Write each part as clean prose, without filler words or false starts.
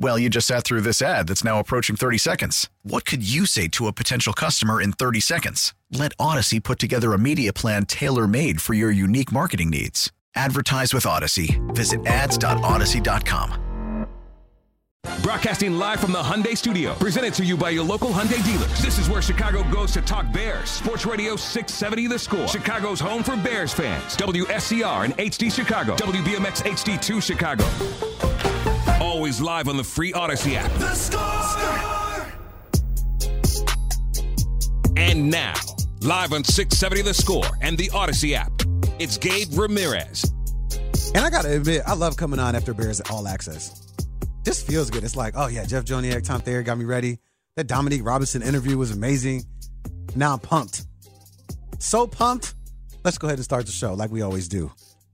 Well, you just sat through this ad that's now approaching 30 seconds. What could you say to a potential customer in 30 seconds? Let Odyssey put together a media plan tailor-made for your unique marketing needs. Advertise with Odyssey. Visit ads.odyssey.com. Broadcasting live from the Hyundai Studio, presented to you by your local Hyundai dealers. This is where Chicago goes to talk Bears. Sports Radio 670 The Score. Chicago's home for Bears fans. WSCR and HD Chicago. WBMX HD2 Chicago. Always live on the free Odyssey app. The Score! And now, live on 670 The Score and the Odyssey app, it's Gabe Ramirez. And I gotta admit, I love coming on after Bears All Access. This feels good. It's like, oh yeah, Jeff Joniak, Tom Thayer got me ready. That Dominique Robinson interview was amazing. Now I'm pumped. So pumped. Let's go ahead and start the show like we always do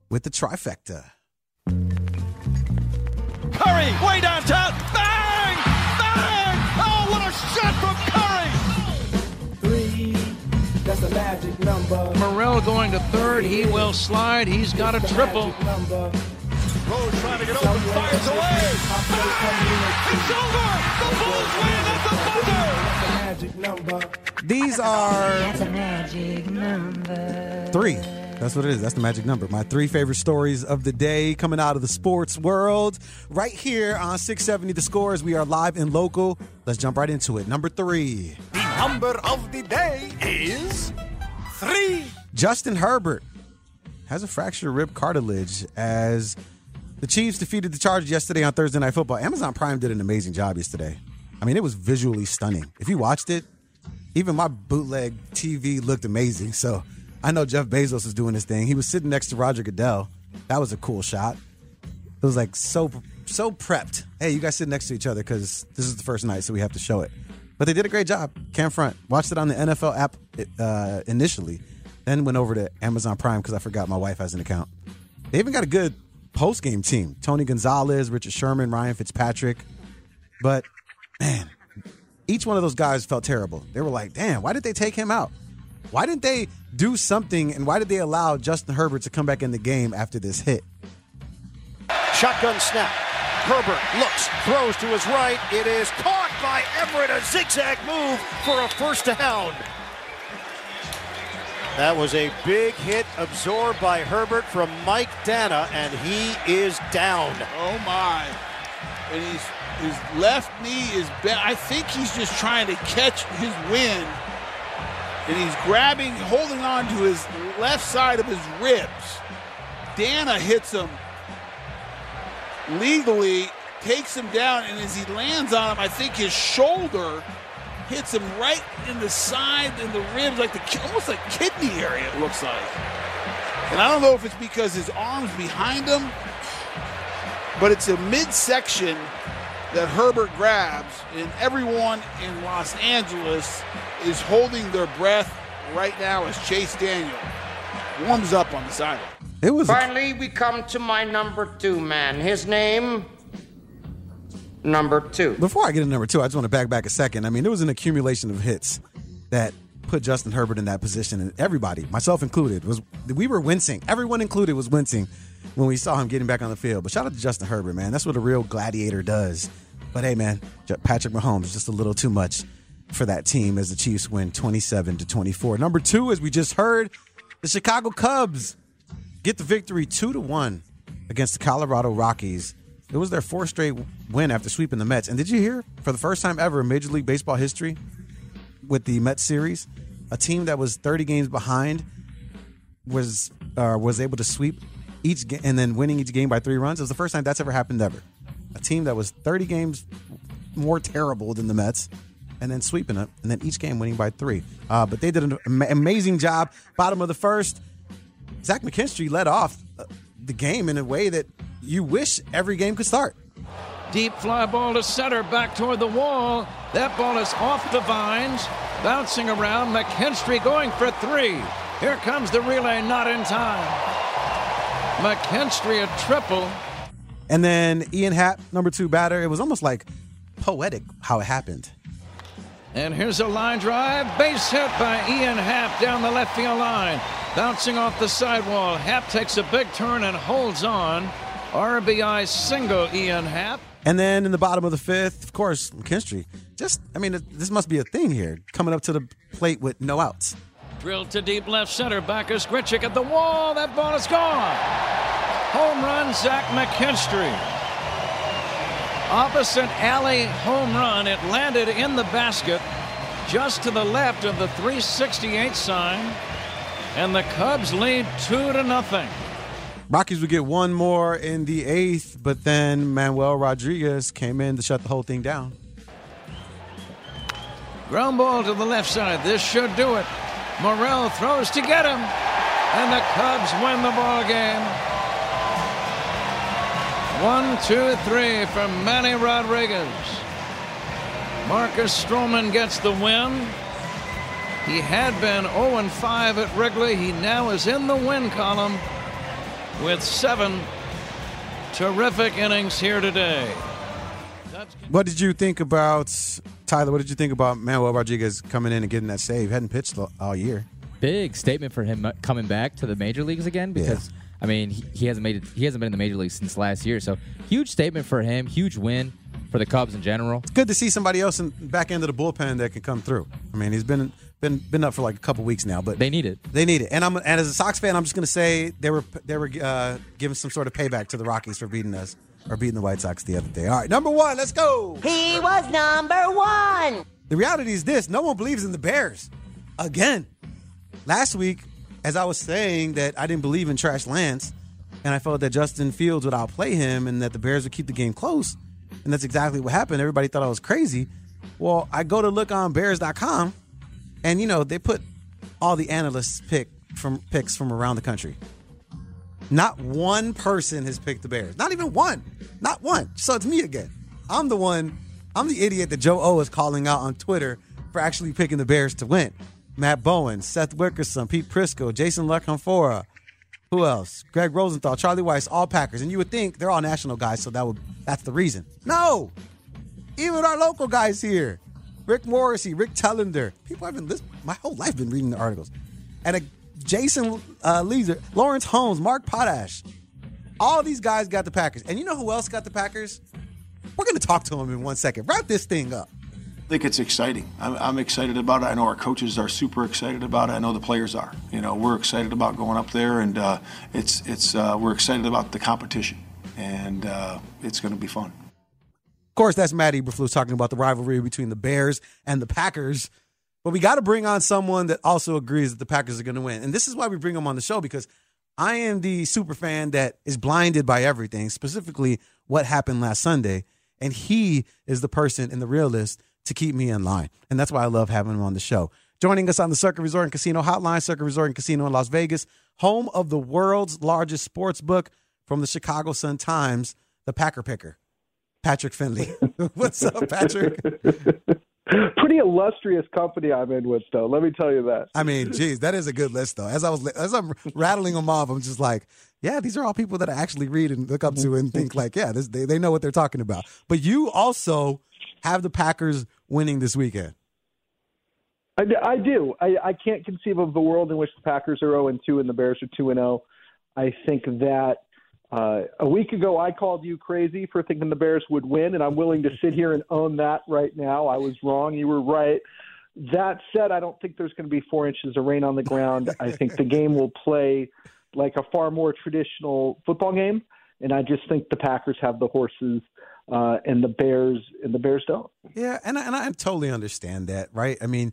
with the trifecta. Curry, way downtown, bang, bang, oh, what a shot from Curry. Three, that's the magic number. Morrell going to third, he will slide, he's got a triple. Rose trying to get open, fires away, bang, it's over, the Bulls win at the buzzer. These are that's a magic number. Three, that's what it is. That's the magic number. My three favorite stories of the day coming out of the sports world. Right here on 670 The Score, we are live and local. Let's jump right into it. Number three. The number of the day is three. Justin Herbert has a fractured rib cartilage as the Chiefs defeated the Chargers yesterday on Thursday Night Football. Amazon Prime did an amazing job yesterday. I mean, it was visually stunning. If you watched it, even my bootleg TV looked amazing, so I know Jeff Bezos is doing his thing. He was sitting next to Roger Goodell. That was a cool shot. It was like so prepped. Hey, you guys sit next to each other because this is the first night, so we have to show it. But they did a great job. Cam Front. Watched it on the NFL app initially, then went over to Amazon Prime because I forgot my wife has an account. They even got a good post-game team. Tony Gonzalez, Richard Sherman, Ryan Fitzpatrick. But, man, each one of those guys felt terrible. They were like, damn, why did they take him out? Why didn't they do something, and why did they allow Justin Herbert to come back in the game after this hit? Shotgun snap. Herbert looks, throws to his right. It is caught by Everett. A zigzag move for a first down. That was a big hit absorbed by Herbert from Mike Dana, and he is down. Oh, my. And his left knee is bent. I think he's just trying to catch his wind. And he's grabbing, holding on to his left side of his ribs. Dana hits him legally, takes him down, and as he lands on him, I think his shoulder hits him right in the side and the ribs, like the almost like kidney area, it looks like. And I don't know if it's because his arm's behind him, but it's a midsection that Herbert grabs, and everyone in Los Angeles is holding their breath right now as Chase Daniel warms up on the sideline. Finally, we come to my number two man. His name, number two. Before I get into number two, I just want to back a second. I mean, it was an accumulation of hits that put Justin Herbert in that position, and everybody, myself included, we were wincing. Everyone included was wincing when we saw him getting back on the field. But shout out to Justin Herbert, man. That's what a real gladiator does. But hey, man, Patrick Mahomes, just a little too much for that team as the Chiefs win 27-24. Number two, as we just heard, the Chicago Cubs get the victory 2-1 against the Colorado Rockies. It was their fourth straight win after sweeping the Mets. And did you hear, for the first time ever in Major League Baseball history with the Mets series, a team that was 30 games behind was able to sweep each game and then winning each game by 3 runs. It was the first time that's ever happened ever. A team that was 30 games more terrible than the Mets, and then sweeping it, and then each game winning by 3. But they did an amazing job. Bottom of the first, Zach McKinstry led off the game in a way that you wish every game could start. Deep fly ball to center, back toward the wall. That ball is off the vines, bouncing around. McKinstry going for 3. Here comes the relay, not in time. McKinstry a triple. And then Ian Happ, number 2 batter. It was almost like poetic how it happened. And here's a line drive. Base hit by Ian Happ down the left field line. Bouncing off the sidewall. Happ takes a big turn and holds on. RBI single, Ian Happ. And then in the bottom of the 5th, of course, McKinstry. This must be a thing here. Coming up to the plate with no outs. Drilled to deep left center. Back is Grichuk at the wall. That ball is gone. Home run, Zach McKinstry. Opposite alley home run. It landed in the basket just to the left of the 368 sign. And the Cubs lead 2-0. Rockies would get one more in the 8th, but then Manuel Rodriguez came in to shut the whole thing down. Ground ball to the left side. This should do it. Morrell throws to get him, and the Cubs win the ball game. 1, 2, 3 for Manny Rodriguez. Marcus Stroman gets the win. He had been 0-5 at Wrigley. He now is in the win column with 7 terrific innings here today. What did you think about, Tyler, what did you think about Manuel Rodriguez coming in and getting that save? Hadn't pitched all year. Big statement for him coming back to the major leagues again because, yeah. I mean, he hasn't been in the major leagues since last year. So huge statement for him, huge win for the Cubs in general. It's good to see somebody else in back end of the bullpen that can come through. I mean, he's been up for like a couple weeks now, but they need it. They need it. And as a Sox fan, I'm just gonna say they were giving some sort of payback to the Rockies for beating us or beating the White Sox the other day. All right, number 1, let's go. He was number 1. The reality is this: no one believes in the Bears again. Last week, as I was saying that I didn't believe in Trash Lance, and I felt that Justin Fields would outplay him, and that the Bears would keep the game close. And that's exactly what happened. Everybody thought I was crazy. Well, I go to look on Bears.com, and, you know, they put all the analysts' picks from around the country. Not one person has picked the Bears. Not even one. Not one. So it's me again. I'm the one. I'm the idiot that Joe O is calling out on Twitter for actually picking the Bears to win. Matt Bowen, Seth Wickerson, Pete Prisco, Jason Leconfora. Who else? Greg Rosenthal, Charlie Weiss, all Packers. And you would think they're all national guys, so that's the reason. No! Even our local guys here. Rick Morrissey, Rick Tellender. People I've been listening, my whole life been reading the articles. And Jason Leeser, Lawrence Holmes, Mark Potash. All these guys got the Packers. And you know who else got the Packers? We're going to talk to them in 1 second. Wrap this thing up. I think it's exciting. I'm excited about it. I know our coaches are super excited about it. I know the players are. You know, we're excited about going up there, and we're excited about the competition, and it's going to be fun. Of course, that's Matt Eberflus talking about the rivalry between the Bears and the Packers, but we got to bring on someone that also agrees that the Packers are going to win, and this is why we bring him on the show, because I am the super fan that is blinded by everything, specifically what happened last Sunday, and he is the person and the realist to keep me in line. And that's why I love having him on the show. Joining us on the Circa Resort and Casino Hotline, Circa Resort and Casino in Las Vegas, home of the world's largest sports book, from the Chicago Sun-Times, the Packer Picker, Patrick Finley. What's up, Patrick? Pretty illustrious company I'm in with, though. Let me tell you that. I mean, geez, that is a good list, though. As I'm rattling them off, I'm just like, yeah, these are all people that I actually read and look up to and think like, yeah, they know what they're talking about. But you also have the Packers winning this weekend. I do. I can't conceive of the world in which the Packers are 0-2 and the Bears are 2-0. I think that a week ago I called you crazy for thinking the Bears would win, and I'm willing to sit here and own that right now. I was wrong. You were right. That said, I don't think there's going to be 4 inches of rain on the ground. I think the game will play like a far more traditional football game, and I just think the Packers have the horses and the Bears don't. Yeah, and I totally understand that, right? I mean,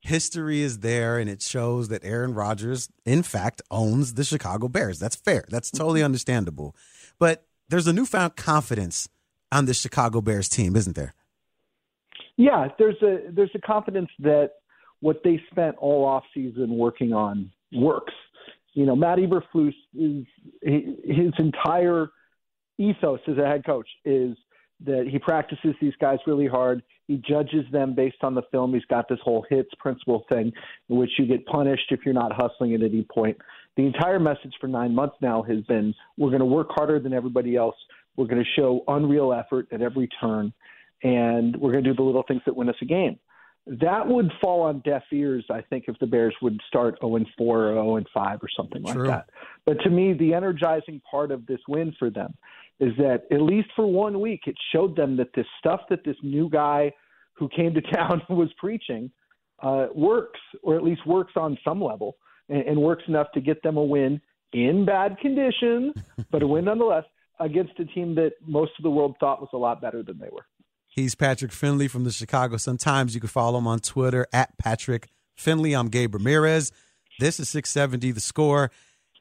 history is there, and it shows that Aaron Rodgers, in fact, owns the Chicago Bears. That's fair. That's totally understandable. But there's a newfound confidence on the Chicago Bears team, isn't there? Yeah, there's a confidence that what they spent all offseason working on works. You know, Matt Eberflus, his entire ethos as a head coach is that he practices these guys really hard. He judges them based on the film. He's got this whole hits principle thing in which you get punished if you're not hustling at any point. The entire message for 9 months now has been, we're going to work harder than everybody else. We're going to show unreal effort at every turn. And we're going to do the little things that win us a game. That would fall on deaf ears, I think, if the Bears would start 0-4 or 0-5 or something like that. But to me, the energizing part of this win for them is that at least for 1 week, it showed them that this stuff that this new guy who came to town was preaching works, or at least works on some level, and works enough to get them a win in bad conditions, but a win nonetheless against a team that most of the world thought was a lot better than they were. He's Patrick Finley from the Chicago Sun-Times. You can follow him on Twitter at Patrick Finley. I'm Gabe Ramirez. This is 670 The Score.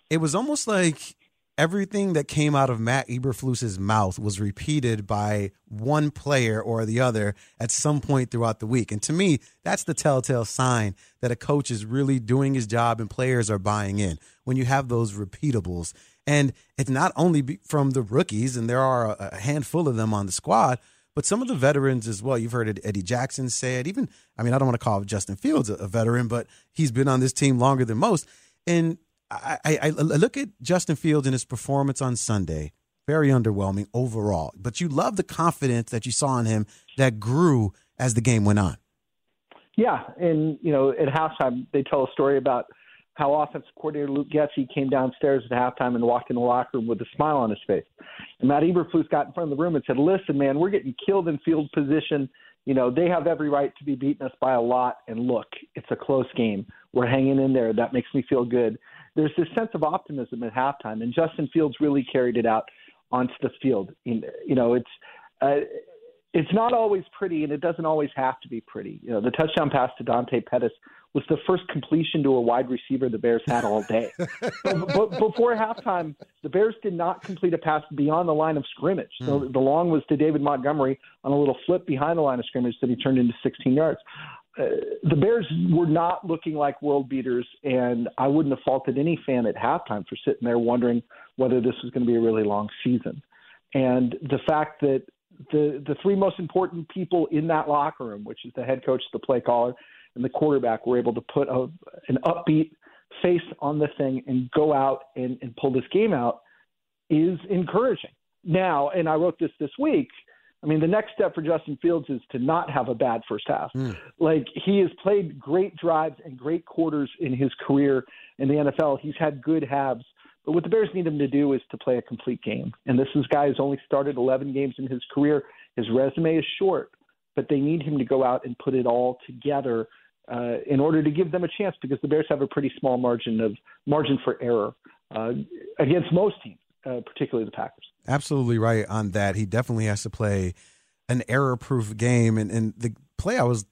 It was almost like everything that came out of Matt Eberflus's mouth was repeated by one player or the other at some point throughout the week. And to me, that's the telltale sign that a coach is really doing his job and players are buying in, when you have those repeatables. And it's not only from the rookies, and there are a handful of them on the squad, but some of the veterans as well. You've heard Eddie Jackson say it. Even, I mean, I don't want to call Justin Fields a veteran, but he's been on this team longer than most. And I look at Justin Fields and his performance on Sunday, very underwhelming overall. But you love the confidence that you saw in him that grew as the game went on. Yeah, and, you know, at halftime, they tell a story about how offensive coordinator Luke Getsy came downstairs at halftime and walked in the locker room with a smile on his face. And Matt Eberflus got in front of the room and said, listen, man, we're getting killed in field position. You know, they have every right to be beating us by a lot. And look, it's a close game. We're hanging in there. That makes me feel good. There's this sense of optimism at halftime, and Justin Fields really carried it out onto the field. You know, it's not always pretty, and it doesn't always have to be pretty. You know, the touchdown pass to Dante Pettis was the first completion to a wide receiver the Bears had all day. But before halftime, the Bears did not complete a pass beyond the line of scrimmage. So the long was to David Montgomery on a little flip behind the line of scrimmage that he turned into 16 yards. The Bears were not looking like world beaters, and I wouldn't have faulted any fan at halftime for sitting there wondering whether this was going to be a really long season. And the fact that the three most important people in that locker room, which is the head coach, the play caller, and the quarterback, were able to put an upbeat face on the thing and go out and pull this game out is encouraging. Now, and I wrote this week, I mean, the next step for Justin Fields is to not have a bad first half. Like, he has played great drives and great quarters in his career in the NFL. He's had good halves. But what the Bears need him to do is to play a complete game. And this is guy who's only started 11 games in his career. His resume is short, but they need him to go out and put it all together in order to give them a chance, because the Bears have a pretty small margin for error against most teams, particularly the Packers. Absolutely right on that. He definitely has to play an error-proof game. And the play I was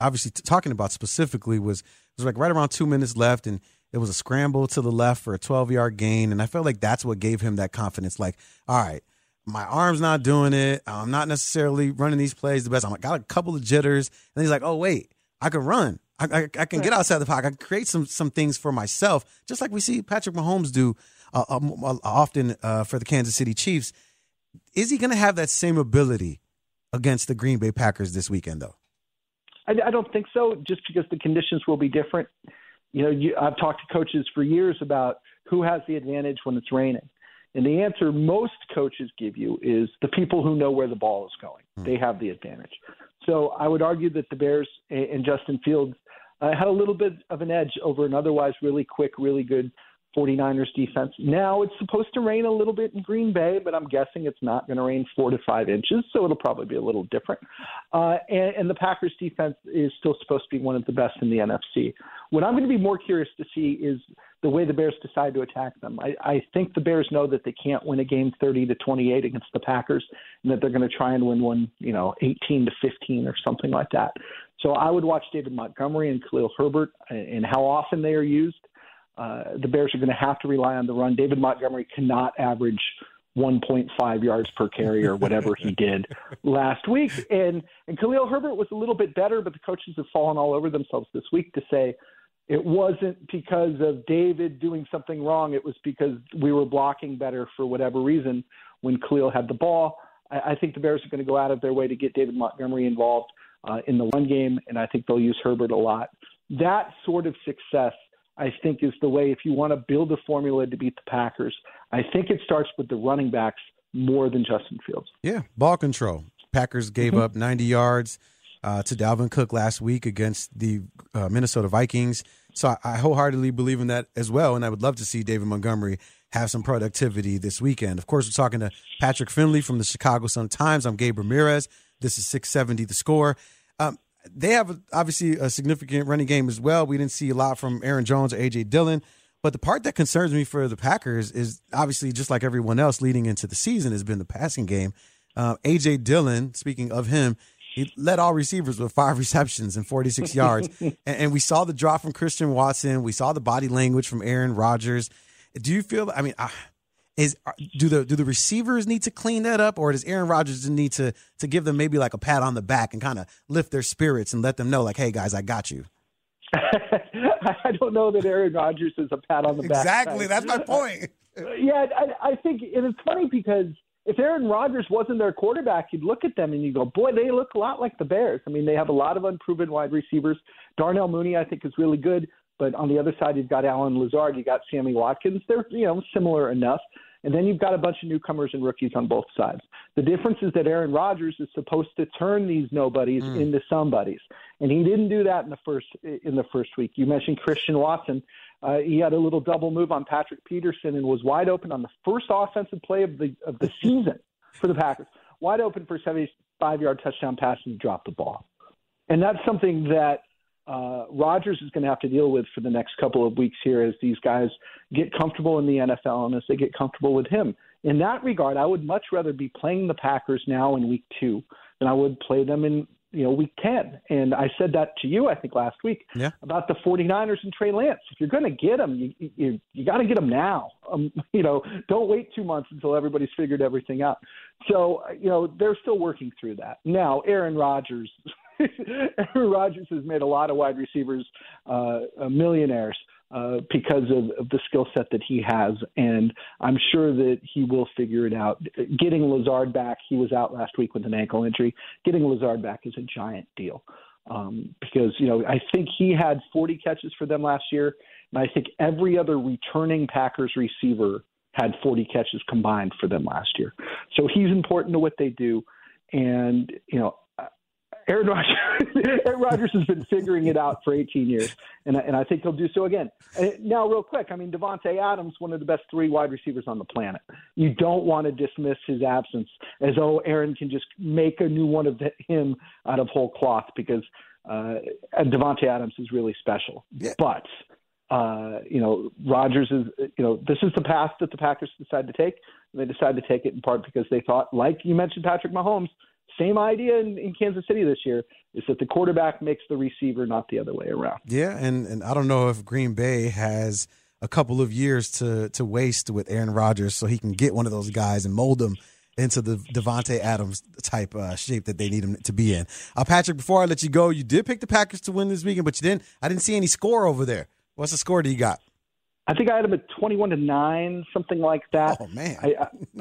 obviously talking about specifically was like right around 2 minutes left, and it was a scramble to the left for a 12-yard gain, and I felt like that's what gave him that confidence. Like, all right, my arm's not doing it. I'm not necessarily running these plays the best. I got a couple of jitters. And he's like, oh, wait, I can run. I can get outside the pocket. I can create some things for myself, just like we see Patrick Mahomes do often for the Kansas City Chiefs. Is he going to have that same ability against the Green Bay Packers this weekend, though? I don't think so, just because the conditions will be different. You know, I've talked to coaches for years about who has the advantage when it's raining. And the answer most coaches give you is the people who know where the ball is going. They have the advantage. So I would argue that the Bears and Justin Fields had a little bit of an edge over an otherwise really quick, really good 49ers defense. Now, it's supposed to rain a little bit in Green Bay, but I'm guessing it's not going to rain 4 to 5 inches, so it'll probably be a little different. And the Packers defense is still supposed to be one of the best in the NFC. What I'm going to be more curious to see is the way the Bears decide to attack them. I think the Bears know that they can't win a game 30-28 against the Packers, and that they're going to try and win one, 18-15 or something like that. So I would watch David Montgomery and Khalil Herbert and how often they are used. The Bears are going to have to rely on the run. David Montgomery cannot average 1.5 yards per carry or whatever he did last week. And Khalil Herbert was a little bit better, but the coaches have fallen all over themselves this week to say it wasn't because of David doing something wrong. It was because we were blocking better for whatever reason when Khalil had the ball. I think the Bears are going to go out of their way to get David Montgomery involved in the run game, and I think they'll use Herbert a lot. That sort of success, I think, is the way if you want to build a formula to beat the Packers. I think it starts with the running backs more than Justin Fields. Yeah, ball control. Packers gave up 90 yards to Dalvin Cook last week against the Minnesota Vikings. So I wholeheartedly believe in that as well, and I would love to see David Montgomery have some productivity this weekend. Of course, we're talking to Patrick Finley from the Chicago Sun-Times. I'm Gabe Ramirez. This is 670 The Score. They have, obviously, a significant running game as well. We didn't see a lot from Aaron Jones or A.J. Dillon. But the part that concerns me for the Packers is, obviously, just like everyone else leading into the season, has been the passing game. A.J. Dillon, speaking of him, he led all receivers with 5 receptions and 46 yards. And we saw the drop from Christian Watson. We saw the body language from Aaron Rodgers. Do you feel – I mean, do the receivers need to clean that up, or does Aaron Rodgers need to give them maybe like a pat on the back and kind of lift their spirits and let them know, like, hey, guys, I got you? I don't know that Aaron Rodgers is a pat on the back. Exactly. That's my point. I think, and it's funny because if Aaron Rodgers wasn't their quarterback, you'd look at them and you go, boy, they look a lot like the Bears. I mean, they have a lot of unproven wide receivers. Darnell Mooney, I think, is really good. But on the other side, you've got Alan Lazard, you've got Sammy Watkins. They're, similar enough. And then you've got a bunch of newcomers and rookies on both sides. The difference is that Aaron Rodgers is supposed to turn these nobodies into somebodies. And he didn't do that in the first week. You mentioned Christian Watson. He had a little double move on Patrick Peterson and was wide open on the first offensive play of the season for the Packers. Wide open for a 75-yard touchdown pass, and he dropped the ball. And that's something that Rodgers is going to have to deal with for the next couple of weeks here as these guys get comfortable in the NFL and as they get comfortable with him. In that regard, I would much rather be playing the Packers now in week 2 than I would play them in week 10. And I said that to you, I think, last week about the 49ers and Trey Lance. If you're going to get them, you got to get them now. Don't wait 2 months until everybody's figured everything out. So, they're still working through that. Now, Aaron Rodgers has made a lot of wide receivers millionaires because of the skill set that he has, and I'm sure that he will figure it out. Getting Lazard back, he was out last week with an ankle injury. Getting Lazard back is a giant deal because, I think he had 40 catches for them last year, and I think every other returning Packers receiver had 40 catches combined for them last year. So he's important to what they do, and, Aaron Rodgers has been figuring it out for 18 years, and I think he'll do so again. Now, real quick, Devontae Adams, one of the best 3 wide receivers on the planet. You don't want to dismiss his absence as, Aaron can just make a new one of him out of whole cloth because Devontae Adams is really special. Yeah. But, Rodgers is, this is the path that the Packers decide to take. They decide to take it in part because they thought, like you mentioned, Patrick Mahomes, same idea in Kansas City this year is that the quarterback makes the receiver, not the other way around. Yeah, and I don't know if Green Bay has a couple of years to waste with Aaron Rodgers so he can get one of those guys and mold them into the Devontae Adams type shape that they need him to be in. Patrick, before I let you go, you did pick the Packers to win this weekend, but I didn't see any score over there. What's the score that you got? I think I had them at 21-9, something like that. Oh, man.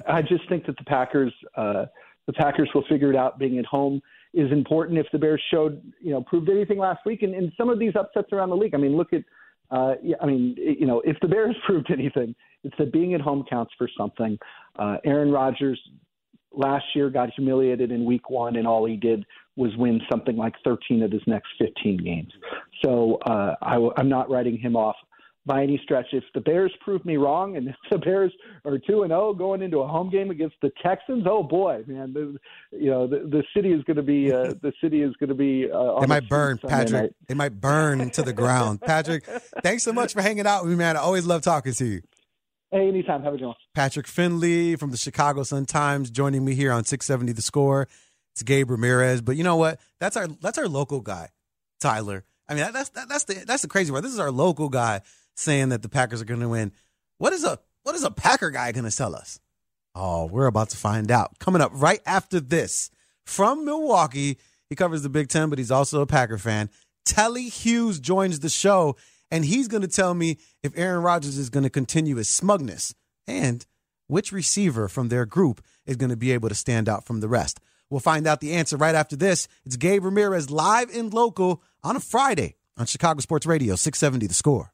I just think that the Packers will figure it out. Being at home is important. If the Bears proved anything last week, and some of these upsets around the league, if the Bears proved anything, it's that being at home counts for something. Aaron Rodgers last year got humiliated in week 1, and all he did was win something like 13 of his next 15 games. So I'm not writing him off. by any stretch. If the Bears prove me wrong, and if the Bears are 2-0 going into a home game against the Texans, oh boy, man, the city is going to be It might burn, Patrick. It might burn to the ground. Patrick, thanks so much for hanging out with me, man. I always love talking to you. Hey, anytime. Have a good one. Patrick Finley from the Chicago Sun-Times joining me here on 670 The Score. It's Gabe Ramirez, but you know what? That's our local guy, Tyler. I mean, that's the crazy part. This is our local guy saying that the Packers are going to win. What is a Packer guy going to tell us? Oh, we're about to find out. Coming up right after this from Milwaukee. He covers the Big Ten, but he's also a Packer fan. Telly Hughes joins the show, and he's going to tell me if Aaron Rodgers is going to continue his smugness and which receiver from their group is going to be able to stand out from the rest. We'll find out the answer right after this. It's Gabe Ramirez live and local on a Friday on Chicago Sports Radio 670 The Score.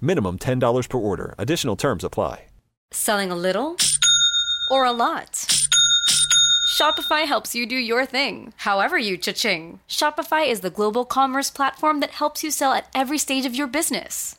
Minimum $10 per order. Additional terms apply. Selling a little or a lot? Shopify helps you do your thing, however you cha-ching. Shopify is the global commerce platform that helps you sell at every stage of your business.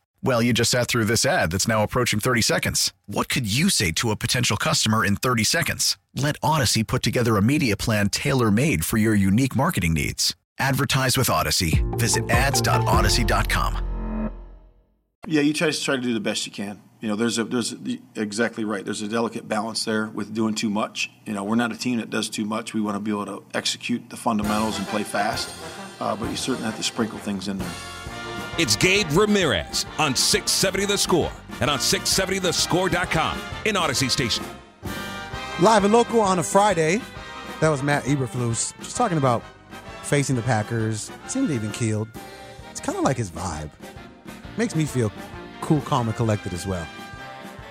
Well, you just sat through this ad that's now approaching 30 seconds. What could you say to a potential customer in 30 seconds? Let Odyssey put together a media plan tailor-made for your unique marketing needs. Advertise with Odyssey. Visit ads.odyssey.com. Yeah, you try to do the best you can. You know, there's exactly right. There's a delicate balance there with doing too much. You know, we're not a team that does too much. We want to be able to execute the fundamentals and play fast, but you certainly have to sprinkle things in there. It's Gabe Ramirez on 670 The Score and on 670thescore.com in Odyssey Station. Live and local on a Friday. That was Matt Eberflus just talking about facing the Packers. Seemed even keeled. It's kind of like his vibe. Makes me feel cool, calm, and collected as well.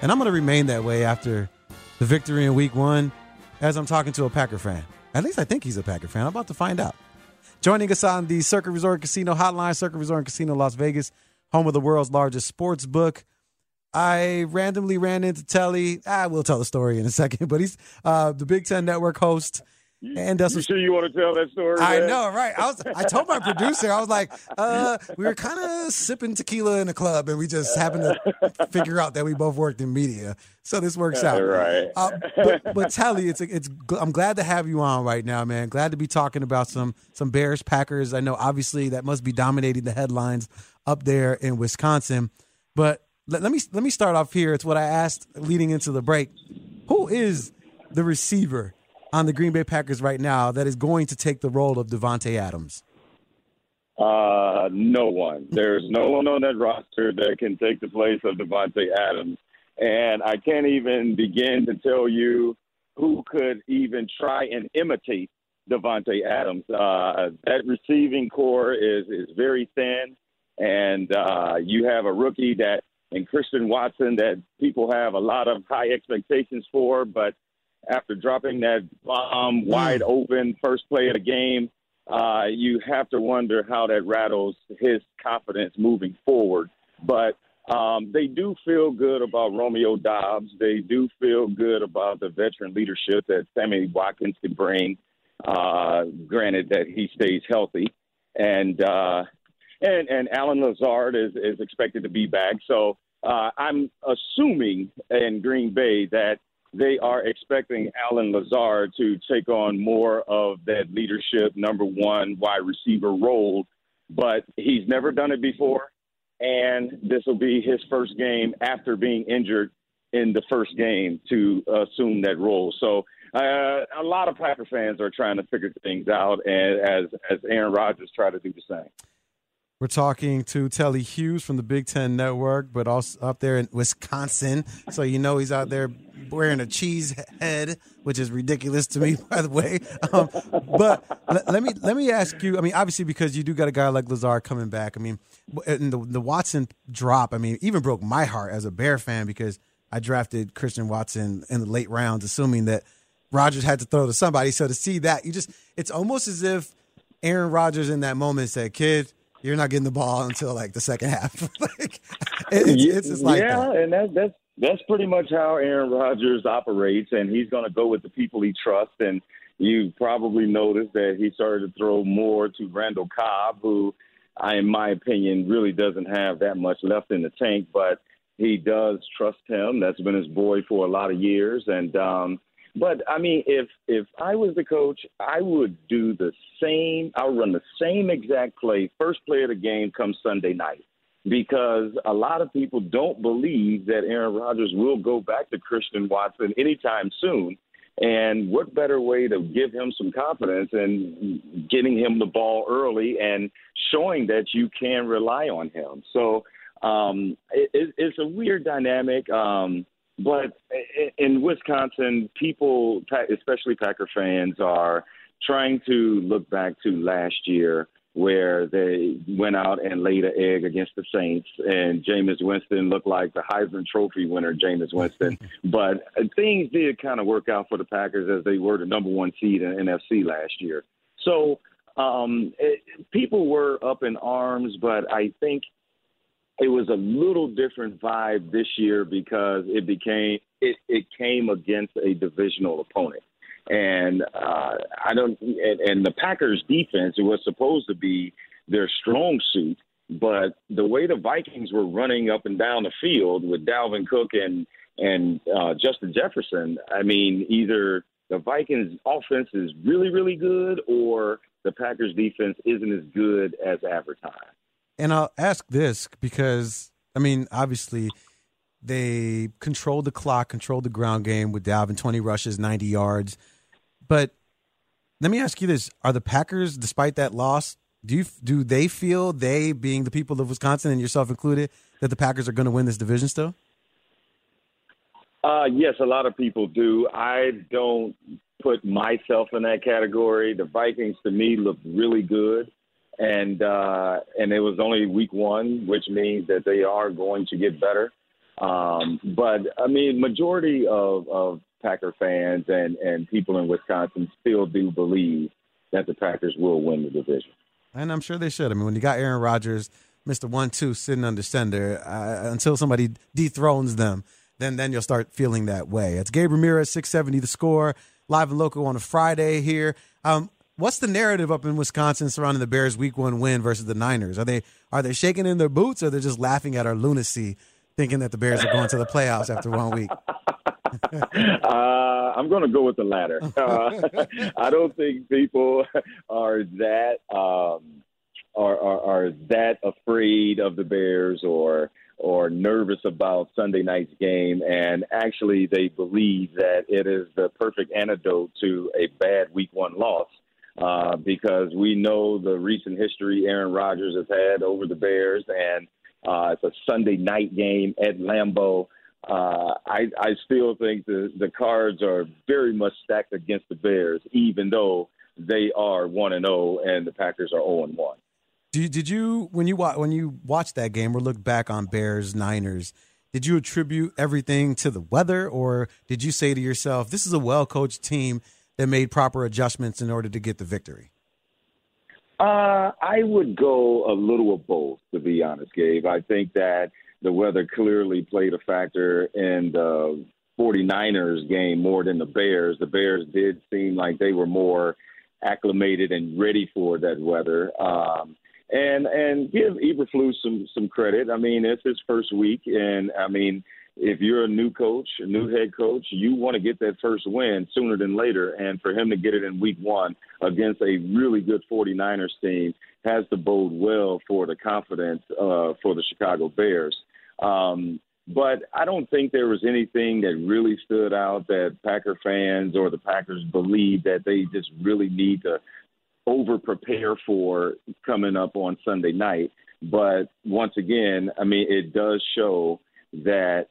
And I'm going to remain that way after the victory in week one as I'm talking to a Packer fan. At least I think he's a Packer fan. I'm about to find out. Joining us on the Circa Resort and Casino hotline, Circa Resort and Casino Las Vegas, home of the world's largest sports book. I randomly ran into Telly. I will tell the story in a second, but he's the Big Ten Network host. And you sure you want to tell that story? I know, right? I told my producer, I was like, we were kind of sipping tequila in a club, and we just happened to figure out that we both worked in media, so this works out, right? But Telly, I'm glad to have you on right now, man. Glad to be talking about some Bears Packers. I know, obviously, that must be dominating the headlines up there in Wisconsin. But let me start off here. It's what I asked leading into the break. Who is the receiver on the Green Bay Packers right now that is going to take the role of Devontae Adams? No one. There's no one on that roster that can take the place of Devontae Adams. And I can't even begin to tell you who could even try and imitate Devontae Adams. That receiving core is very thin, and you have a rookie that and Christian Watson that people have a lot of high expectations for, but after dropping that bomb wide open first play of the game, you have to wonder how that rattles his confidence moving forward. But they do feel good about Romeo Doubs. They do feel good about the veteran leadership that Sammy Watkins can bring, granted that he stays healthy. And Alan Lazard is expected to be back. So I'm assuming in Green Bay that they are expecting Alan Lazard to take on more of that leadership, number one wide receiver role. But he's never done it before, and this will be his first game after being injured in the first game to assume that role. So a lot of Packer fans are trying to figure things out, and as Aaron Rodgers try to do the same. We're talking to Telly Hughes from the Big Ten Network, but also up there in Wisconsin. So you know he's out there wearing a cheese head, which is ridiculous to me, by the way. But let me ask you. I mean, obviously, because you do got a guy like Lazard coming back. I mean, and the Watson drop. I mean, even broke my heart as a Bear fan because I drafted Christian Watson in the late rounds, assuming that Rodgers had to throw to somebody. So to see that, it's almost as if Aaron Rodgers in that moment said, "Kid, you're not getting the ball until like the second half." Like, it's just like that. And that's pretty much how Aaron Rodgers operates, and he's going to go with the people he trusts. And you probably noticed that he started to throw more to Randall Cobb, who, in my opinion, really doesn't have that much left in the tank, but he does trust him. That's been his boy for a lot of years. And but I mean, if I was the coach, I would do the same. I'll run the same exact play, first play of the game come Sunday night, because a lot of people don't believe that Aaron Rodgers will go back to Christian Watson anytime soon. And what better way to give him some confidence and getting him the ball early and showing that you can rely on him. So it's a weird dynamic. But in Wisconsin, people, especially Packer fans, are trying to look back to last year where they went out and laid an egg against the Saints, and Jameis Winston looked like the Heisman Trophy winner, Jameis Winston. But things did kind of work out for the Packers as they were the number one seed in NFC last year. So people were up in arms, but I think it was a little different vibe this year because it came against a divisional opponent. And the Packers defense, it was supposed to be their strong suit, but the way the Vikings were running up and down the field with Dalvin Cook and Justin Jefferson, I mean, either the Vikings offense is really, really good or the Packers defense isn't as good as advertised. And I'll ask this because, I mean, obviously they controlled the clock, controlled the ground game with Dalvin, 20 rushes, 90 yards. But let me ask you this. Are the Packers, despite that loss, do they feel, they being the people of Wisconsin and yourself included, that the Packers are going to win this division still? Yes, a lot of people do. I don't put myself in that category. The Vikings, to me, look really good. And it was only week one, which means that they are going to get better. But, I mean, majority of Packer fans and people in Wisconsin still do believe that the Packers will win the division. And I'm sure they should. I mean, when you got Aaron Rodgers, Mr. 1-2 sitting under center, until somebody dethrones them, then you'll start feeling that way. It's Gabe Ramirez, 670 The Score, live and local on a Friday here. What's the narrative up in Wisconsin surrounding the Bears' Week 1 win versus the Niners? Are they shaking in their boots, or they're just laughing at our lunacy, thinking that the Bears are going to the playoffs after 1 week? I'm going to go with the latter. I don't think people are that are that afraid of the Bears or nervous about Sunday night's game, and actually they believe that it is the perfect antidote to a bad Week 1 loss. Because we know the recent history Aaron Rodgers has had over the Bears, and it's a Sunday night game at Lambeau. I still think the cards are very much stacked against the Bears, even though they are 1-0 and the Packers are 0-1. Did you, when you watched that game or looked back on Bears-Niners, did you attribute everything to the weather, or did you say to yourself, this is a well-coached team that made proper adjustments in order to get the victory? I would go a little of both, to be honest, Gabe. I think that the weather clearly played a factor in the 49ers game more than the Bears. The Bears did seem like they were more acclimated and ready for that weather. And give Eberflus some credit. I mean, it's his first week. And, I mean, if you're a new head coach, you want to get that first win sooner than later. And for him to get it in week one against a really good 49ers team has to bode well for the confidence for the Chicago Bears. But I don't think there was anything that really stood out that Packer fans or the Packers believe that they just really need to over-prepare for coming up on Sunday night. But once again, I mean, it does show that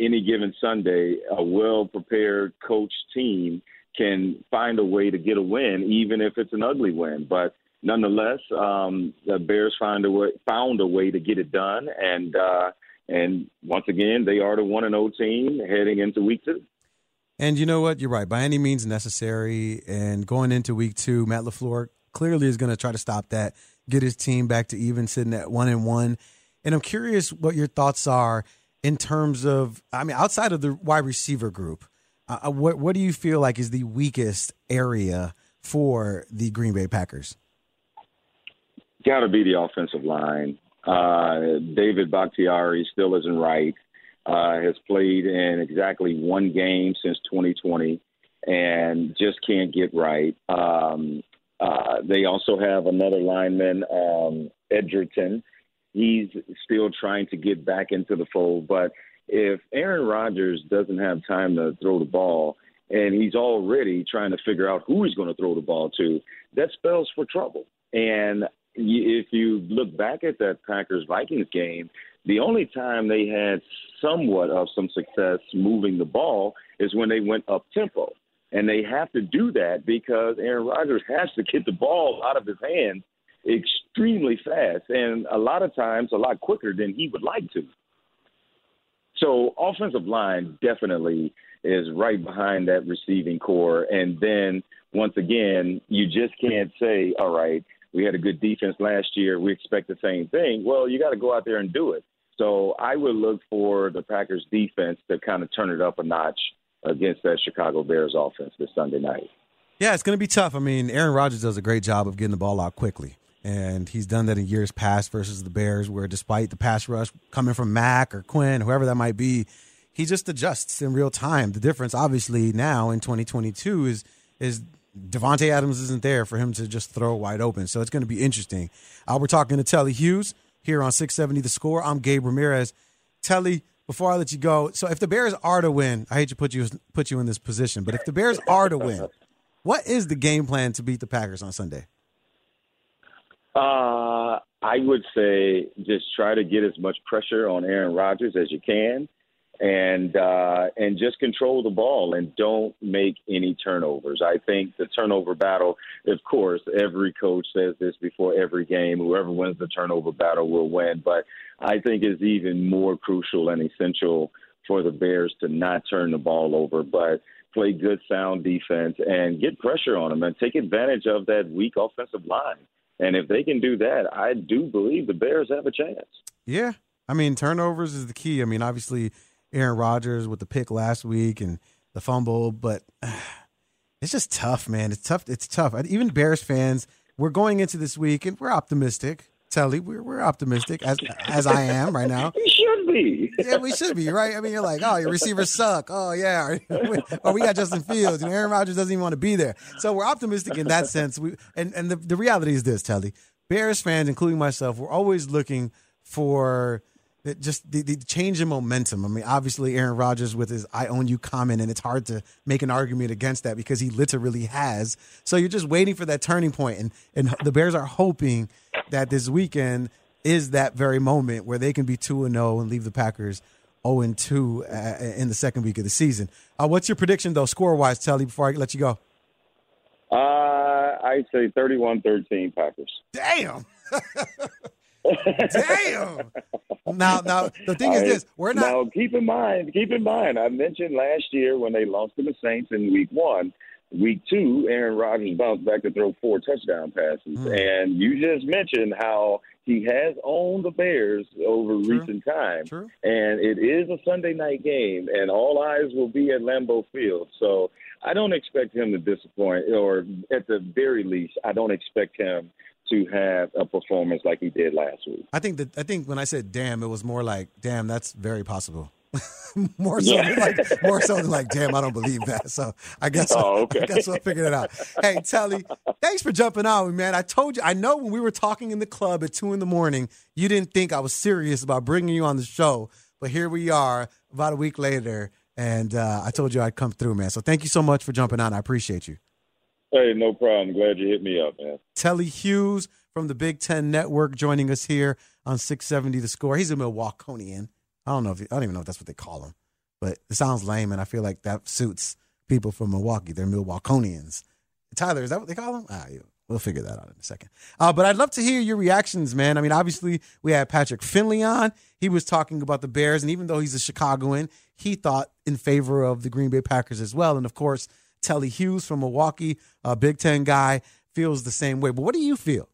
any given Sunday, a well-prepared coach team can find a way to get a win, even if it's an ugly win. But nonetheless, the Bears found a way to get it done. And once again, they are the 1-0 team heading into week two. And you know what? You're right. By any means necessary. And going into week two, Matt LaFleur clearly is going to try to stop that, get his team back to even, sitting at 1-1. And I'm curious what your thoughts are in terms of, I mean, outside of the wide receiver group, what do you feel like is the weakest area for the Green Bay Packers? Got to be the offensive line. David Bakhtiari still isn't right. Has played in exactly one game since 2020 and just can't get right. They also have another lineman, Edgerton. He's still trying to get back into the fold. But if Aaron Rodgers doesn't have time to throw the ball, and he's already trying to figure out who he's going to throw the ball to, that spells for trouble. And if you look back at that Packers-Vikings game, the only time they had somewhat of some success moving the ball is when they went up-tempo. And they have to do that because Aaron Rodgers has to get the ball out of his hands extremely fast and a lot of times a lot quicker than he would like to. So offensive line definitely is right behind that receiving core. And then, once again, you just can't say, all right, we had a good defense last year. We expect the same thing. Well, you got to go out there and do it. So I would look for the Packers defense to kind of turn it up a notch against that Chicago Bears offense this Sunday night. Yeah, it's going to be tough. I mean, Aaron Rodgers does a great job of getting the ball out quickly, and he's done that in years past versus the Bears, where despite the pass rush coming from Mack or Quinn, whoever that might be, he just adjusts in real time. The difference, obviously, now in 2022 is Devontae Adams isn't there for him to just throw wide open. So it's going to be interesting. We're talking to Telly Hughes here on 670 The Score. I'm Gabe Ramirez. Telly, before I let you go, so if the Bears are to win, I hate to put you in this position, but if the Bears are to win, what is the game plan to beat the Packers on Sunday? I would say just try to get as much pressure on Aaron Rodgers as you can. And just control the ball and don't make any turnovers. I think the turnover battle, of course, every coach says this before every game, whoever wins the turnover battle will win. But I think it's even more crucial and essential for the Bears to not turn the ball over, but play good, sound defense and get pressure on them and take advantage of that weak offensive line. And if they can do that, I do believe the Bears have a chance. Yeah. I mean, turnovers is the key. I mean, obviously – Aaron Rodgers with the pick last week and the fumble, but it's just tough, man. It's tough. Even Bears fans, we're going into this week and we're optimistic. Telly, we're optimistic as I am right now. We should be. Yeah, we should be, right? I mean, you're like, oh, your receivers suck. Oh, yeah. Or we got Justin Fields. You know, Aaron Rodgers doesn't even want to be there. So we're optimistic in that sense. And the reality is this, Telly. Bears fans, including myself, we're always looking for – just the change in momentum. I mean, obviously Aaron Rodgers with his I own you comment, and it's hard to make an argument against that because he literally has. So you're just waiting for that turning point. And the Bears are hoping that this weekend is that very moment where they can be 2-0 and leave the Packers 0-2 in the second week of the season. What's your prediction, though, score-wise, Telly, before I let you go? I'd say 31-13 Packers. Damn. Damn. Now, the thing is this. We're not. Now, keep in mind, I mentioned last year when they lost to the Saints in week one, week two, Aaron Rodgers bounced back to throw 4 touchdown passes. Mm. And you just mentioned how he has owned the Bears over recent time. True. And it is a Sunday night game, and all eyes will be at Lambeau Field. So I don't expect him to disappoint, or at the very least, I don't expect him to have a performance like he did last week. I think when I said damn, it was more like damn, that's very possible. more so than like damn, I don't believe that. So I guess we'll figure it out. Hey, Telly, thanks for jumping on me, man. I told you, I know when we were talking in the club at 2 a.m, you didn't think I was serious about bringing you on the show, but here we are about a week later, and I told you I'd come through, man. So thank you so much for jumping on. I appreciate you. Hey, no problem. Glad you hit me up, man. Telly Hughes from the Big Ten Network joining us here on 670 The Score. He's a Milwaukeeanian. I don't even know if that's what they call them, but it sounds lame, and I feel like that suits people from Milwaukee. They're Milwaukeeanians. Tyler, is that what they call them? Yeah, we'll figure that out in a second. But I'd love to hear your reactions, man. I mean, obviously, we had Patrick Finley on. He was talking about the Bears, and even though he's a Chicagoan, he thought in favor of the Green Bay Packers as well. And, of course, Telly Hughes from Milwaukee, a Big Ten guy, feels the same way. But what do you feel?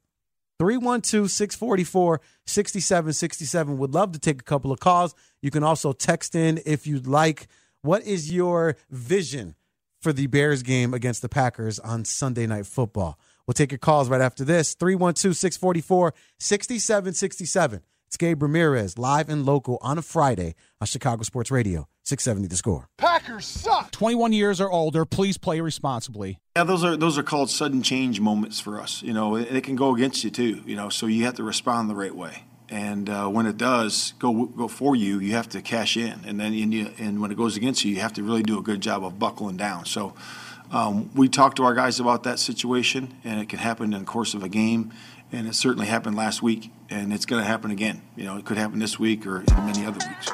312-644-6767. Would love to take a couple of calls. You can also text in if you'd like. What is your vision for the Bears game against the Packers on Sunday Night Football? We'll take your calls right after this. 312-644-6767. It's Gabe Ramirez, live and local on a Friday on Chicago Sports Radio, 670 The Score. Packers suck! 21 years or older, please play responsibly. Yeah, those are called sudden change moments for us. You know, it can go against you too, you know, so you have to respond the right way. And when it does go for you, you have to cash in. And then and when it goes against you, you have to really do a good job of buckling down. So we talked to our guys about that situation, and it can happen in the course of a game. And it certainly happened last week, and it's going to happen again. You know, it could happen this week or in many other weeks.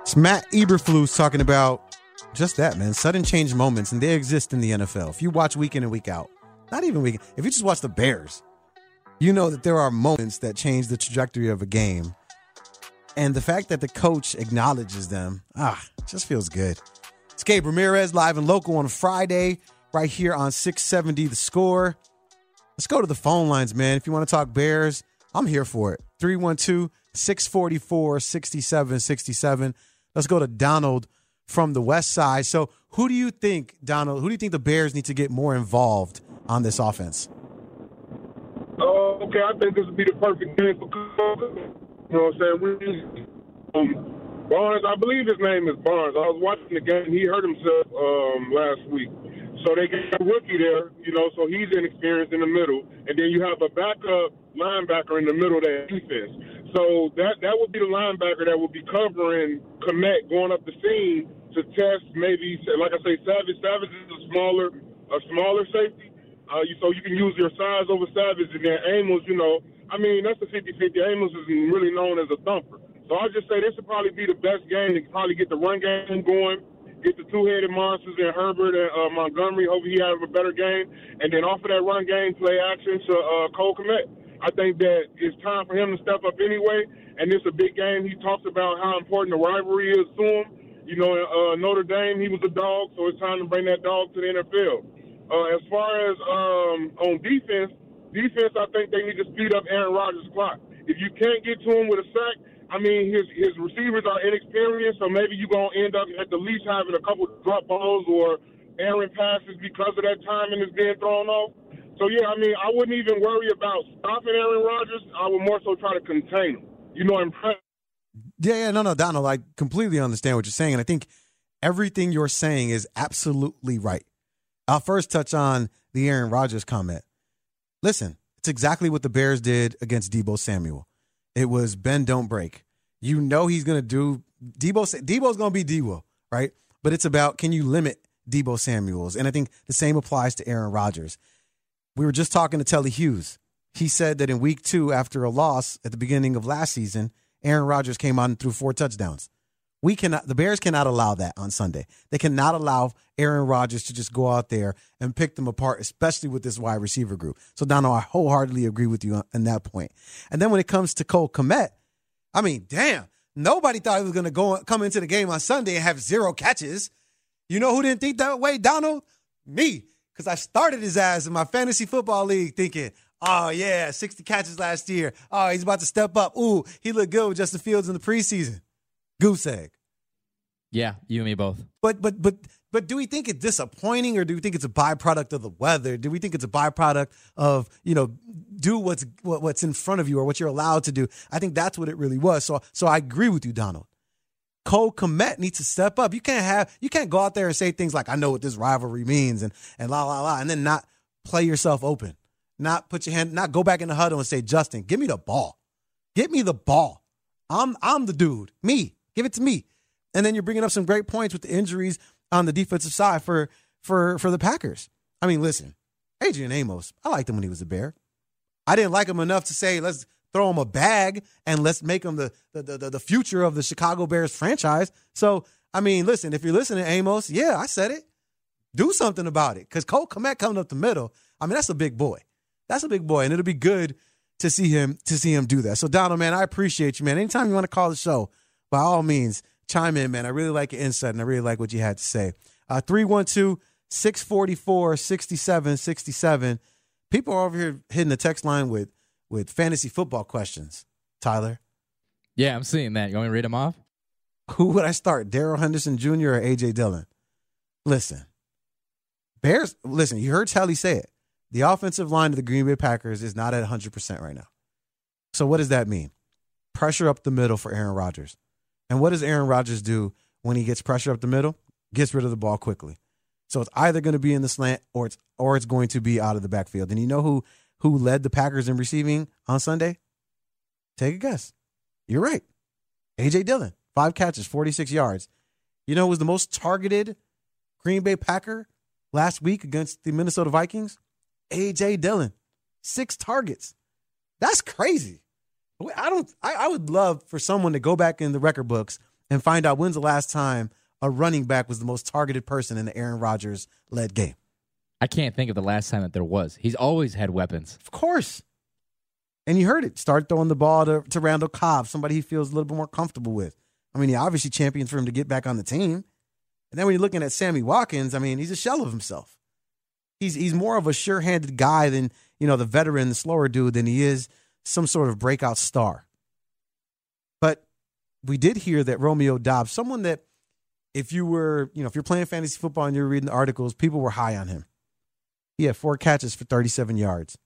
It's Matt Eberflus talking about just that, man. Sudden change moments, and they exist in the NFL. If you watch week in and week out, not even week, if you just watch the Bears, you know that there are moments that change the trajectory of a game. And the fact that the coach acknowledges them, just feels good. It's Gabe Ramirez, live and local on Friday, right here on 670 The Score. Let's go to the phone lines, man. If you want to talk Bears, I'm here for it. 312-644-6767. Let's go to Donald from the West Side. So who do you think, Donald, the Bears need to get more involved on this offense? Okay, I think this would be the perfect game for Cook. You know what I'm saying? Barnes, I believe his name is Barnes. I was watching the game. He hurt himself last week. So they get a rookie there, you know, so he's inexperienced in the middle. And then you have a backup linebacker in the middle of that defense. So that would be the linebacker that would be covering Komet going up the seam to test maybe, like I say, Savage. Savage is a smaller safety. So you can use your size over Savage. And then Amos, you know, I mean, that's a 50-50. Amos is really known as a thumper. So I'll just say this would probably be the best game to probably get the run game going. Get the two-headed monsters in Herbert and Montgomery. Hope he has a better game. And then off of that run game, play action to Cole Kmet. I think that it's time for him to step up anyway. And it's a big game. He talks about how important the rivalry is to him. You know, Notre Dame, he was a dog, so it's time to bring that dog to the NFL. As far as on defense, I think they need to speed up Aaron Rodgers' clock. If you can't get to him with a sack, I mean, his receivers are inexperienced, so maybe you're going to end up at the least having a couple drop balls or errant passes because of that timing is being thrown off. So, yeah, I mean, I wouldn't even worry about stopping Aaron Rodgers. I would more so try to contain him. You know, impress. Yeah, no, Donald, I completely understand what you're saying, and I think everything you're saying is absolutely right. I'll first touch on the Aaron Rodgers comment. Listen, it's exactly what the Bears did against Deebo Samuel. It was bend, don't break. You know he's going to do – Debo's going to be Debo, right? But it's about can you limit Deebo Samuels? And I think the same applies to Aaron Rodgers. We were just talking to Telly Hughes. he said that in week two, after a loss at the beginning of last season, Aaron Rodgers came on and threw 4 touchdowns. The Bears cannot allow that on Sunday. They cannot allow Aaron Rodgers to just go out there and pick them apart, especially with this wide receiver group. So, Dono, I wholeheartedly agree with you on that point. And then when it comes to Cole Kmet, I mean, damn, nobody thought he was going to come into the game on Sunday and have 0 catches. You know who didn't think that way, Donald? Me, because I started his ass in my fantasy football league thinking, oh, yeah, 60 catches last year. Oh, he's about to step up. Ooh, he looked good with Justin Fields in the preseason. Goose egg. Yeah, you and me both. But do we think it's disappointing, or do we think it's a byproduct of the weather? Do we think it's a byproduct of, you know, do what's in front of you or what you're allowed to do? I think that's what it really was. So I agree with you, Donald. Cole Kmet needs to step up. You can't go out there and say things like, I know what this rivalry means and la la la, and then not play yourself open. Not put your hand, not go back in the huddle and say, Justin, give me the ball. Get me the ball. I'm the dude. Me. Give it to me. And then you're bringing up some great points with the injuries on the defensive side for the Packers. I mean, listen, Adrian Amos, I liked him when he was a Bear. I didn't like him enough to say, let's throw him a bag and let's make him the future of the Chicago Bears franchise. So, I mean, listen, if you're listening, Amos, yeah, I said it. Do something about it, because Cole Kmet coming up the middle, I mean, that's a big boy. That's a big boy, and it'll be good to see him do that. So, Donald, man, I appreciate you, man. Anytime you want to call the show, by all means, chime in, man. I really like your insight, and I really like what you had to say. 312-644-6767. People are over here hitting the text line with fantasy football questions, Tyler. Yeah, I'm seeing that. You want me to read them off? Who would I start, Darrell Henderson Jr. or A.J. Dillon? Listen, Bears, listen, you heard Tally say it. The offensive line of the Green Bay Packers is not at 100% right now. So what does that mean? Pressure up the middle for Aaron Rodgers. And what does Aaron Rodgers do when he gets pressure up the middle? Gets rid of the ball quickly. So it's either going to be in the slant or it's going to be out of the backfield. And you know who led the Packers in receiving on Sunday? Take a guess. You're right. A.J. Dillon, 5 catches, 46 yards. You know who was the most targeted Green Bay Packer last week against the Minnesota Vikings? A.J. Dillon, 6 targets. That's crazy. I would love for someone to go back in the record books and find out when's the last time a running back was the most targeted person in the Aaron Rodgers-led game. I can't think of the last time that there was. He's always had weapons. Of course. And you heard it. Start throwing the ball to Randall Cobb, somebody he feels a little bit more comfortable with. I mean, he obviously champions for him to get back on the team. And then when you're looking at Sammy Watkins, I mean, he's a shell of himself. He's more of a sure-handed guy than, you know, the veteran, the slower dude than he is some sort of breakout star. But we did hear that Romeo Dobbs, someone that if you're playing fantasy football and you're reading the articles, people were high on him. He had 4 catches for 37 yards.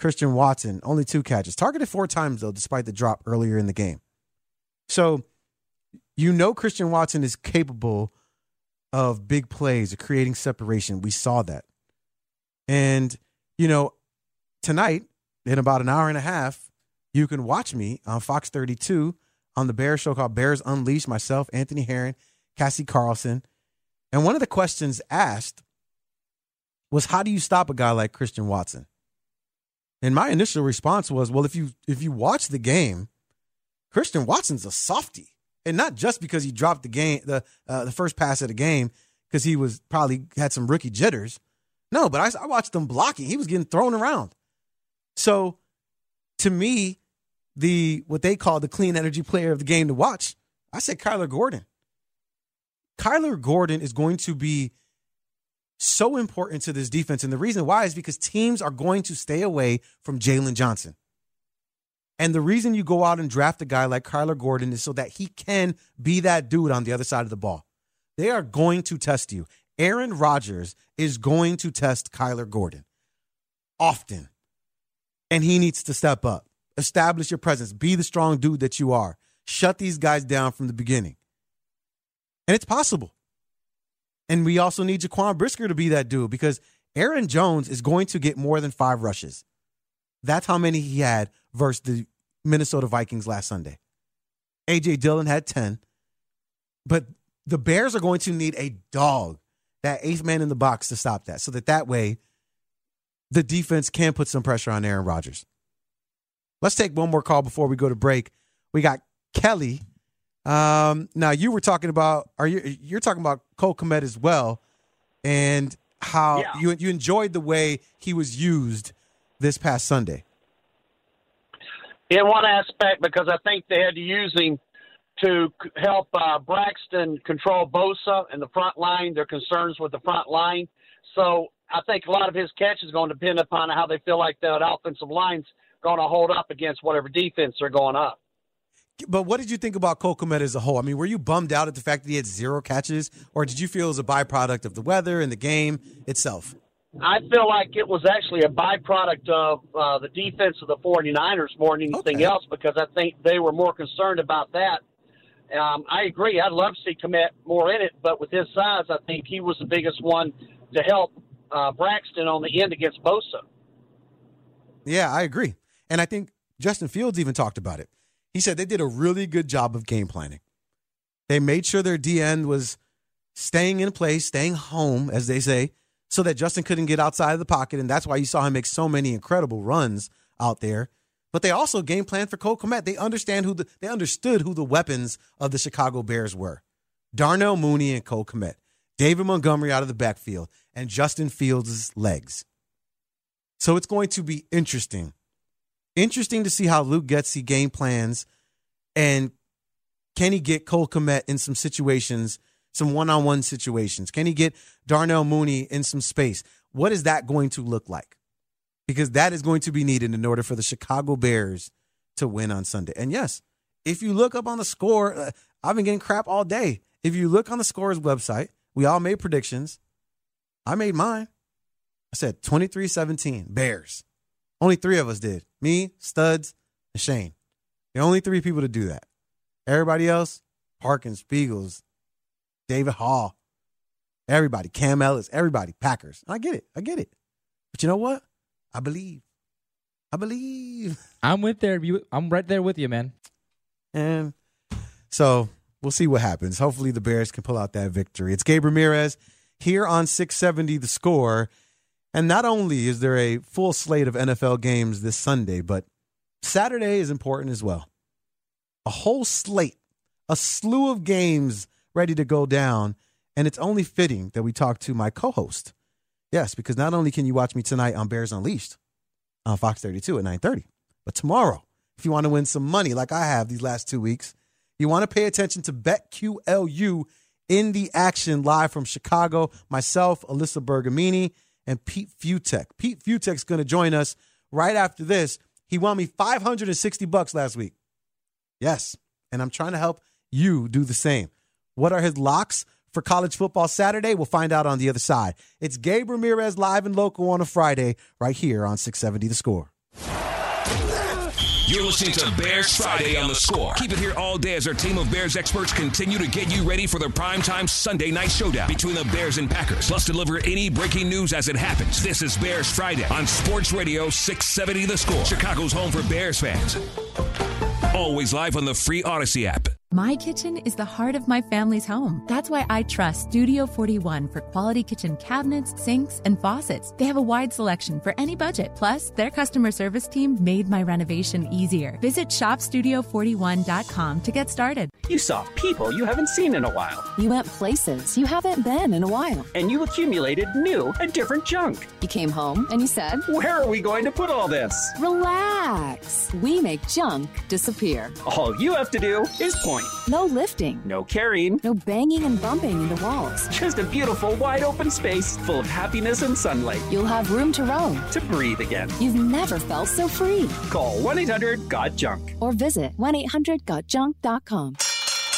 Christian Watson, only 2 catches. Targeted 4 times, though, despite the drop earlier in the game. So, you know, Christian Watson is capable of big plays, of creating separation. We saw that. And, you know, tonight, in about an hour and a half, you can watch me on Fox 32 on the Bears show called Bears Unleashed, myself, Anthony Herron, Cassie Carlson. And one of the questions asked was, how do you stop a guy like Christian Watson? And my initial response was, well, if you watch the game, Christian Watson's a softie. And not just because he dropped the first pass of the game because he was probably had some rookie jitters. No, but I watched him blocking. He was getting thrown around. So, to me, what they call the clean energy player of the game to watch, I said Kyler Gordon. Kyler Gordon is going to be so important to this defense. And the reason why is because teams are going to stay away from Jalen Johnson. And the reason you go out and draft a guy like Kyler Gordon is so that he can be that dude on the other side of the ball. They are going to test you. Aaron Rodgers is going to test Kyler Gordon often. And he needs to step up, establish your presence, be the strong dude that you are. Shut these guys down from the beginning. And it's possible. And we also need Jaquan Brisker to be that dude because Aaron Jones is going to get more than 5 rushes. That's how many he had versus the Minnesota Vikings last Sunday. A.J. Dillon had 10. But the Bears are going to need a dog, that 8th man in the box to stop that so that way the defense can put some pressure on Aaron Rodgers. Let's take one more call before we go to break. We got Kelly. Now you were talking about, you're talking about Cole Kmet as well, and how you enjoyed the way he was used this past Sunday. In one aspect, because I think they had to use him to help Braxton control Bosa and the front line, their concerns with the front line. So I think a lot of his catch is going to depend upon how they feel like that offensive line's going to hold up against whatever defense they're going up. But what did you think about Cole Kmet as a whole? I mean, were you bummed out at the fact that he had zero catches, or did you feel it was a byproduct of the weather and the game itself? I feel like it was actually a byproduct of the defense of the 49ers more than anything else, because I think they were more concerned about that. I agree. I'd love to see Kmet more in it, but with his size, I think he was the biggest one to help Braxton on the end against Bosa. Yeah, I agree. And I think Justin Fields even talked about it. He said they did a really good job of game planning. They made sure their DN was staying in place, staying home, as they say, so that Justin couldn't get outside of the pocket, and that's why you saw him make so many incredible runs out there. But they also game planned for Cole Kmet. They understood who the weapons of the Chicago Bears were. Darnell Mooney and Cole Kmet, David Montgomery out of the backfield, and Justin Fields' legs. So it's going to be interesting. Interesting to see how Luke Getsy game plans, and can he get Cole Kmet in some situations, some one-on-one situations? Can he get Darnell Mooney in some space? What is that going to look like? Because that is going to be needed in order for the Chicago Bears to win on Sunday. And yes, if you look up on the score, I've been getting crap all day. If you look on the Score's website, we all made predictions. I made mine. I said 23-17, Bears. Only three of us did. Me, Studs, and Shane. The only three people to do that. Everybody else, Harkins, Beagles, David Hall, everybody, Cam Ellis, everybody, Packers. I get it. But you know what? I believe. I'm right there with you, man. And so we'll see what happens. Hopefully the Bears can pull out that victory. It's Gabe Ramirez here on 670 The Score. And not only is there a full slate of NFL games this Sunday, but Saturday is important as well. A whole slate, a slew of games ready to go down, and it's only fitting that we talk to my co-host. Yes, because not only can you watch me tonight on Bears Unleashed on Fox 32 at 9:30, but tomorrow, if you want to win some money like I have these last 2 weeks, you want to pay attention to BetQLU in the action live from Chicago. Myself, Alyssa Bergamini, and Pete Futek. Pete Futek's going to join us right after this. He won me $560 last week. Yes, and I'm trying to help you do the same. What are his locks for college football Saturday? We'll find out on the other side. It's Gabe Ramirez live and local on a Friday right here on 670 The Score. You're listening to Bears Friday on The Score. Keep it here all day as our team of Bears experts continue to get you ready for the primetime Sunday night showdown between the Bears and Packers. Plus, deliver any breaking news as it happens. This is Bears Friday on Sports Radio 670 The Score, Chicago's home for Bears fans. Always live on the free Odyssey app. My kitchen is the heart of my family's home. That's why I trust Studio 41 for quality kitchen cabinets, sinks, and faucets. They have a wide selection for any budget. Plus, their customer service team made my renovation easier. Visit shopstudio41.com to get started. You saw people you haven't seen in a while. You went places you haven't been in a while. And you accumulated new and different junk. You came home and you said, "Where are we going to put all this?" Relax. We make junk disappear. All you have to do is point. No lifting. No carrying. No banging and bumping into walls. Just a beautiful, wide-open space full of happiness and sunlight. You'll have room to roam. To breathe again. You've never felt so free. Call 1-800-GOT-JUNK. Or visit 1-800-GOT-JUNK.com.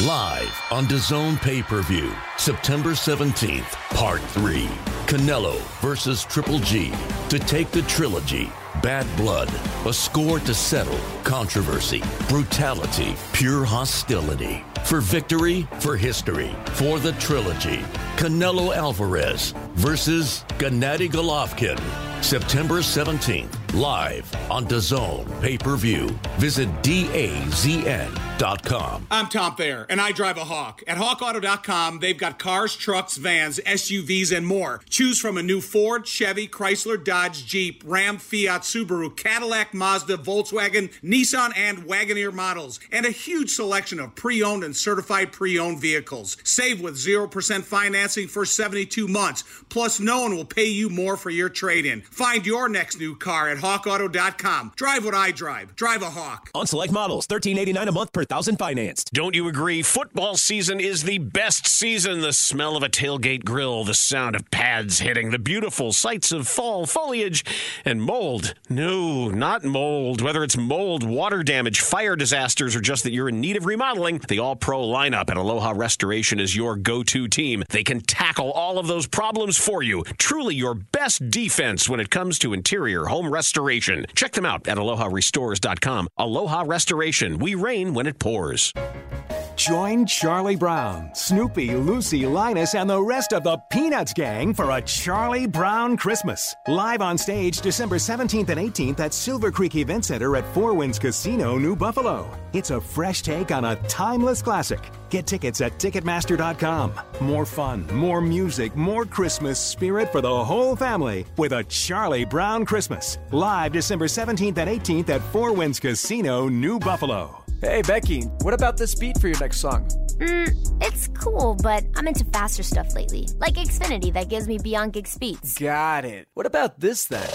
Live on DAZN Pay-Per-View, September 17th, Part 3. Canelo versus Triple G to take the trilogy. Bad blood, a score to settle, controversy, brutality, pure hostility. For victory, for history, for the trilogy. Canelo Alvarez versus Gennady Golovkin. September 17th, live on DAZN Pay-Per-View. Visit DAZN. HawkAuto.com. I'm Tom Thayer, and I drive a Hawk. At HawkAuto.com, they've got cars, trucks, vans, SUVs, and more. Choose from a new Ford, Chevy, Chrysler, Dodge, Jeep, Ram, Fiat, Subaru, Cadillac, Mazda, Volkswagen, Nissan, and Wagoneer models, and a huge selection of pre-owned and certified pre-owned vehicles. Save with 0% financing for 72 months, plus no one will pay you more for your trade-in. Find your next new car at HawkAuto.com. Drive what I drive. Drive a Hawk. On select models, $13.89 a month per $1,000 financed. Don't you agree? Football season is the best season. The smell of a tailgate grill, the sound of pads hitting, the beautiful sights of fall foliage, and mold. No, not mold. Whether it's mold, water damage, fire disasters, or just that you're in need of remodeling, the All-Pro lineup at Aloha Restoration is your go-to team. They can tackle all of those problems for you. Truly your best defense when it comes to interior home restoration. Check them out at AlohaRestores.com. Aloha Restoration. We rain when it pours. Join Charlie Brown, Snoopy, Lucy, Linus, and the rest of the Peanuts gang for a Charlie Brown Christmas. Live on stage December 17th and 18th at Silver Creek Event Center at Four Winds Casino, New Buffalo. It's a fresh take on a timeless classic. Get tickets at Ticketmaster.com. More fun, more music, more Christmas spirit for the whole family with a Charlie Brown Christmas. Live December 17th and 18th at Four Winds Casino, New Buffalo. Hey, Becky, what about this beat for your next song? It's cool, but I'm into faster stuff lately, like Xfinity that gives me beyond gig speeds. Got it. What about this then?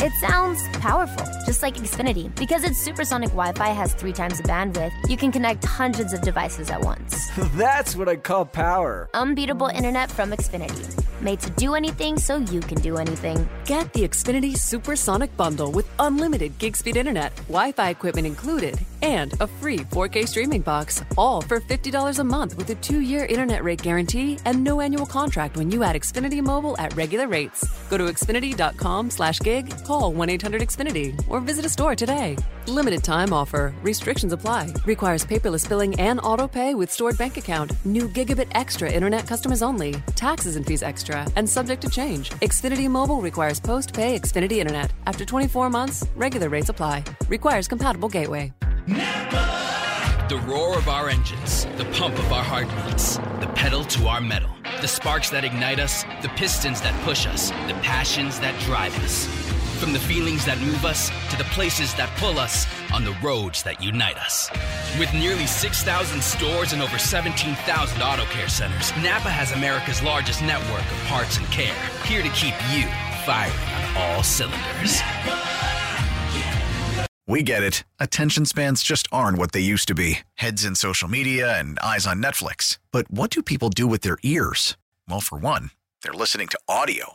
It sounds powerful, just like Xfinity. Because its supersonic Wi-Fi has 3 times the bandwidth, you can connect hundreds of devices at once. That's what I call power. Unbeatable internet from Xfinity. Made to do anything so you can do anything. Get the Xfinity Supersonic Bundle with unlimited gig speed internet, Wi-Fi equipment included, and a free 4K streaming box, all for $50 a month with a 2-year internet rate guarantee and no annual contract when you add Xfinity Mobile at regular rates. Go to Xfinity.com/gig, call 1-800-XFINITY, or visit a store today. Limited time offer. Restrictions apply. Requires paperless billing and auto pay with stored bank account. New Gigabit Extra internet customers only. Taxes and fees extra and subject to change. Xfinity Mobile requires post-pay Xfinity internet. After 24 months, regular rates apply. Requires compatible gateway. Never! The roar of our engines, the pump of our heartbeats, the pedal to our metal, the sparks that ignite us, the pistons that push us, the passions that drive us. From the feelings that move us to the places that pull us on the roads that unite us. With nearly 6,000 stores and over 17,000 auto care centers, NAPA has America's largest network of parts and care, here to keep you firing on all cylinders. We get it. Attention spans just aren't what they used to be. Heads in social media and eyes on Netflix. But what do people do with their ears? Well, for one, they're listening to audio.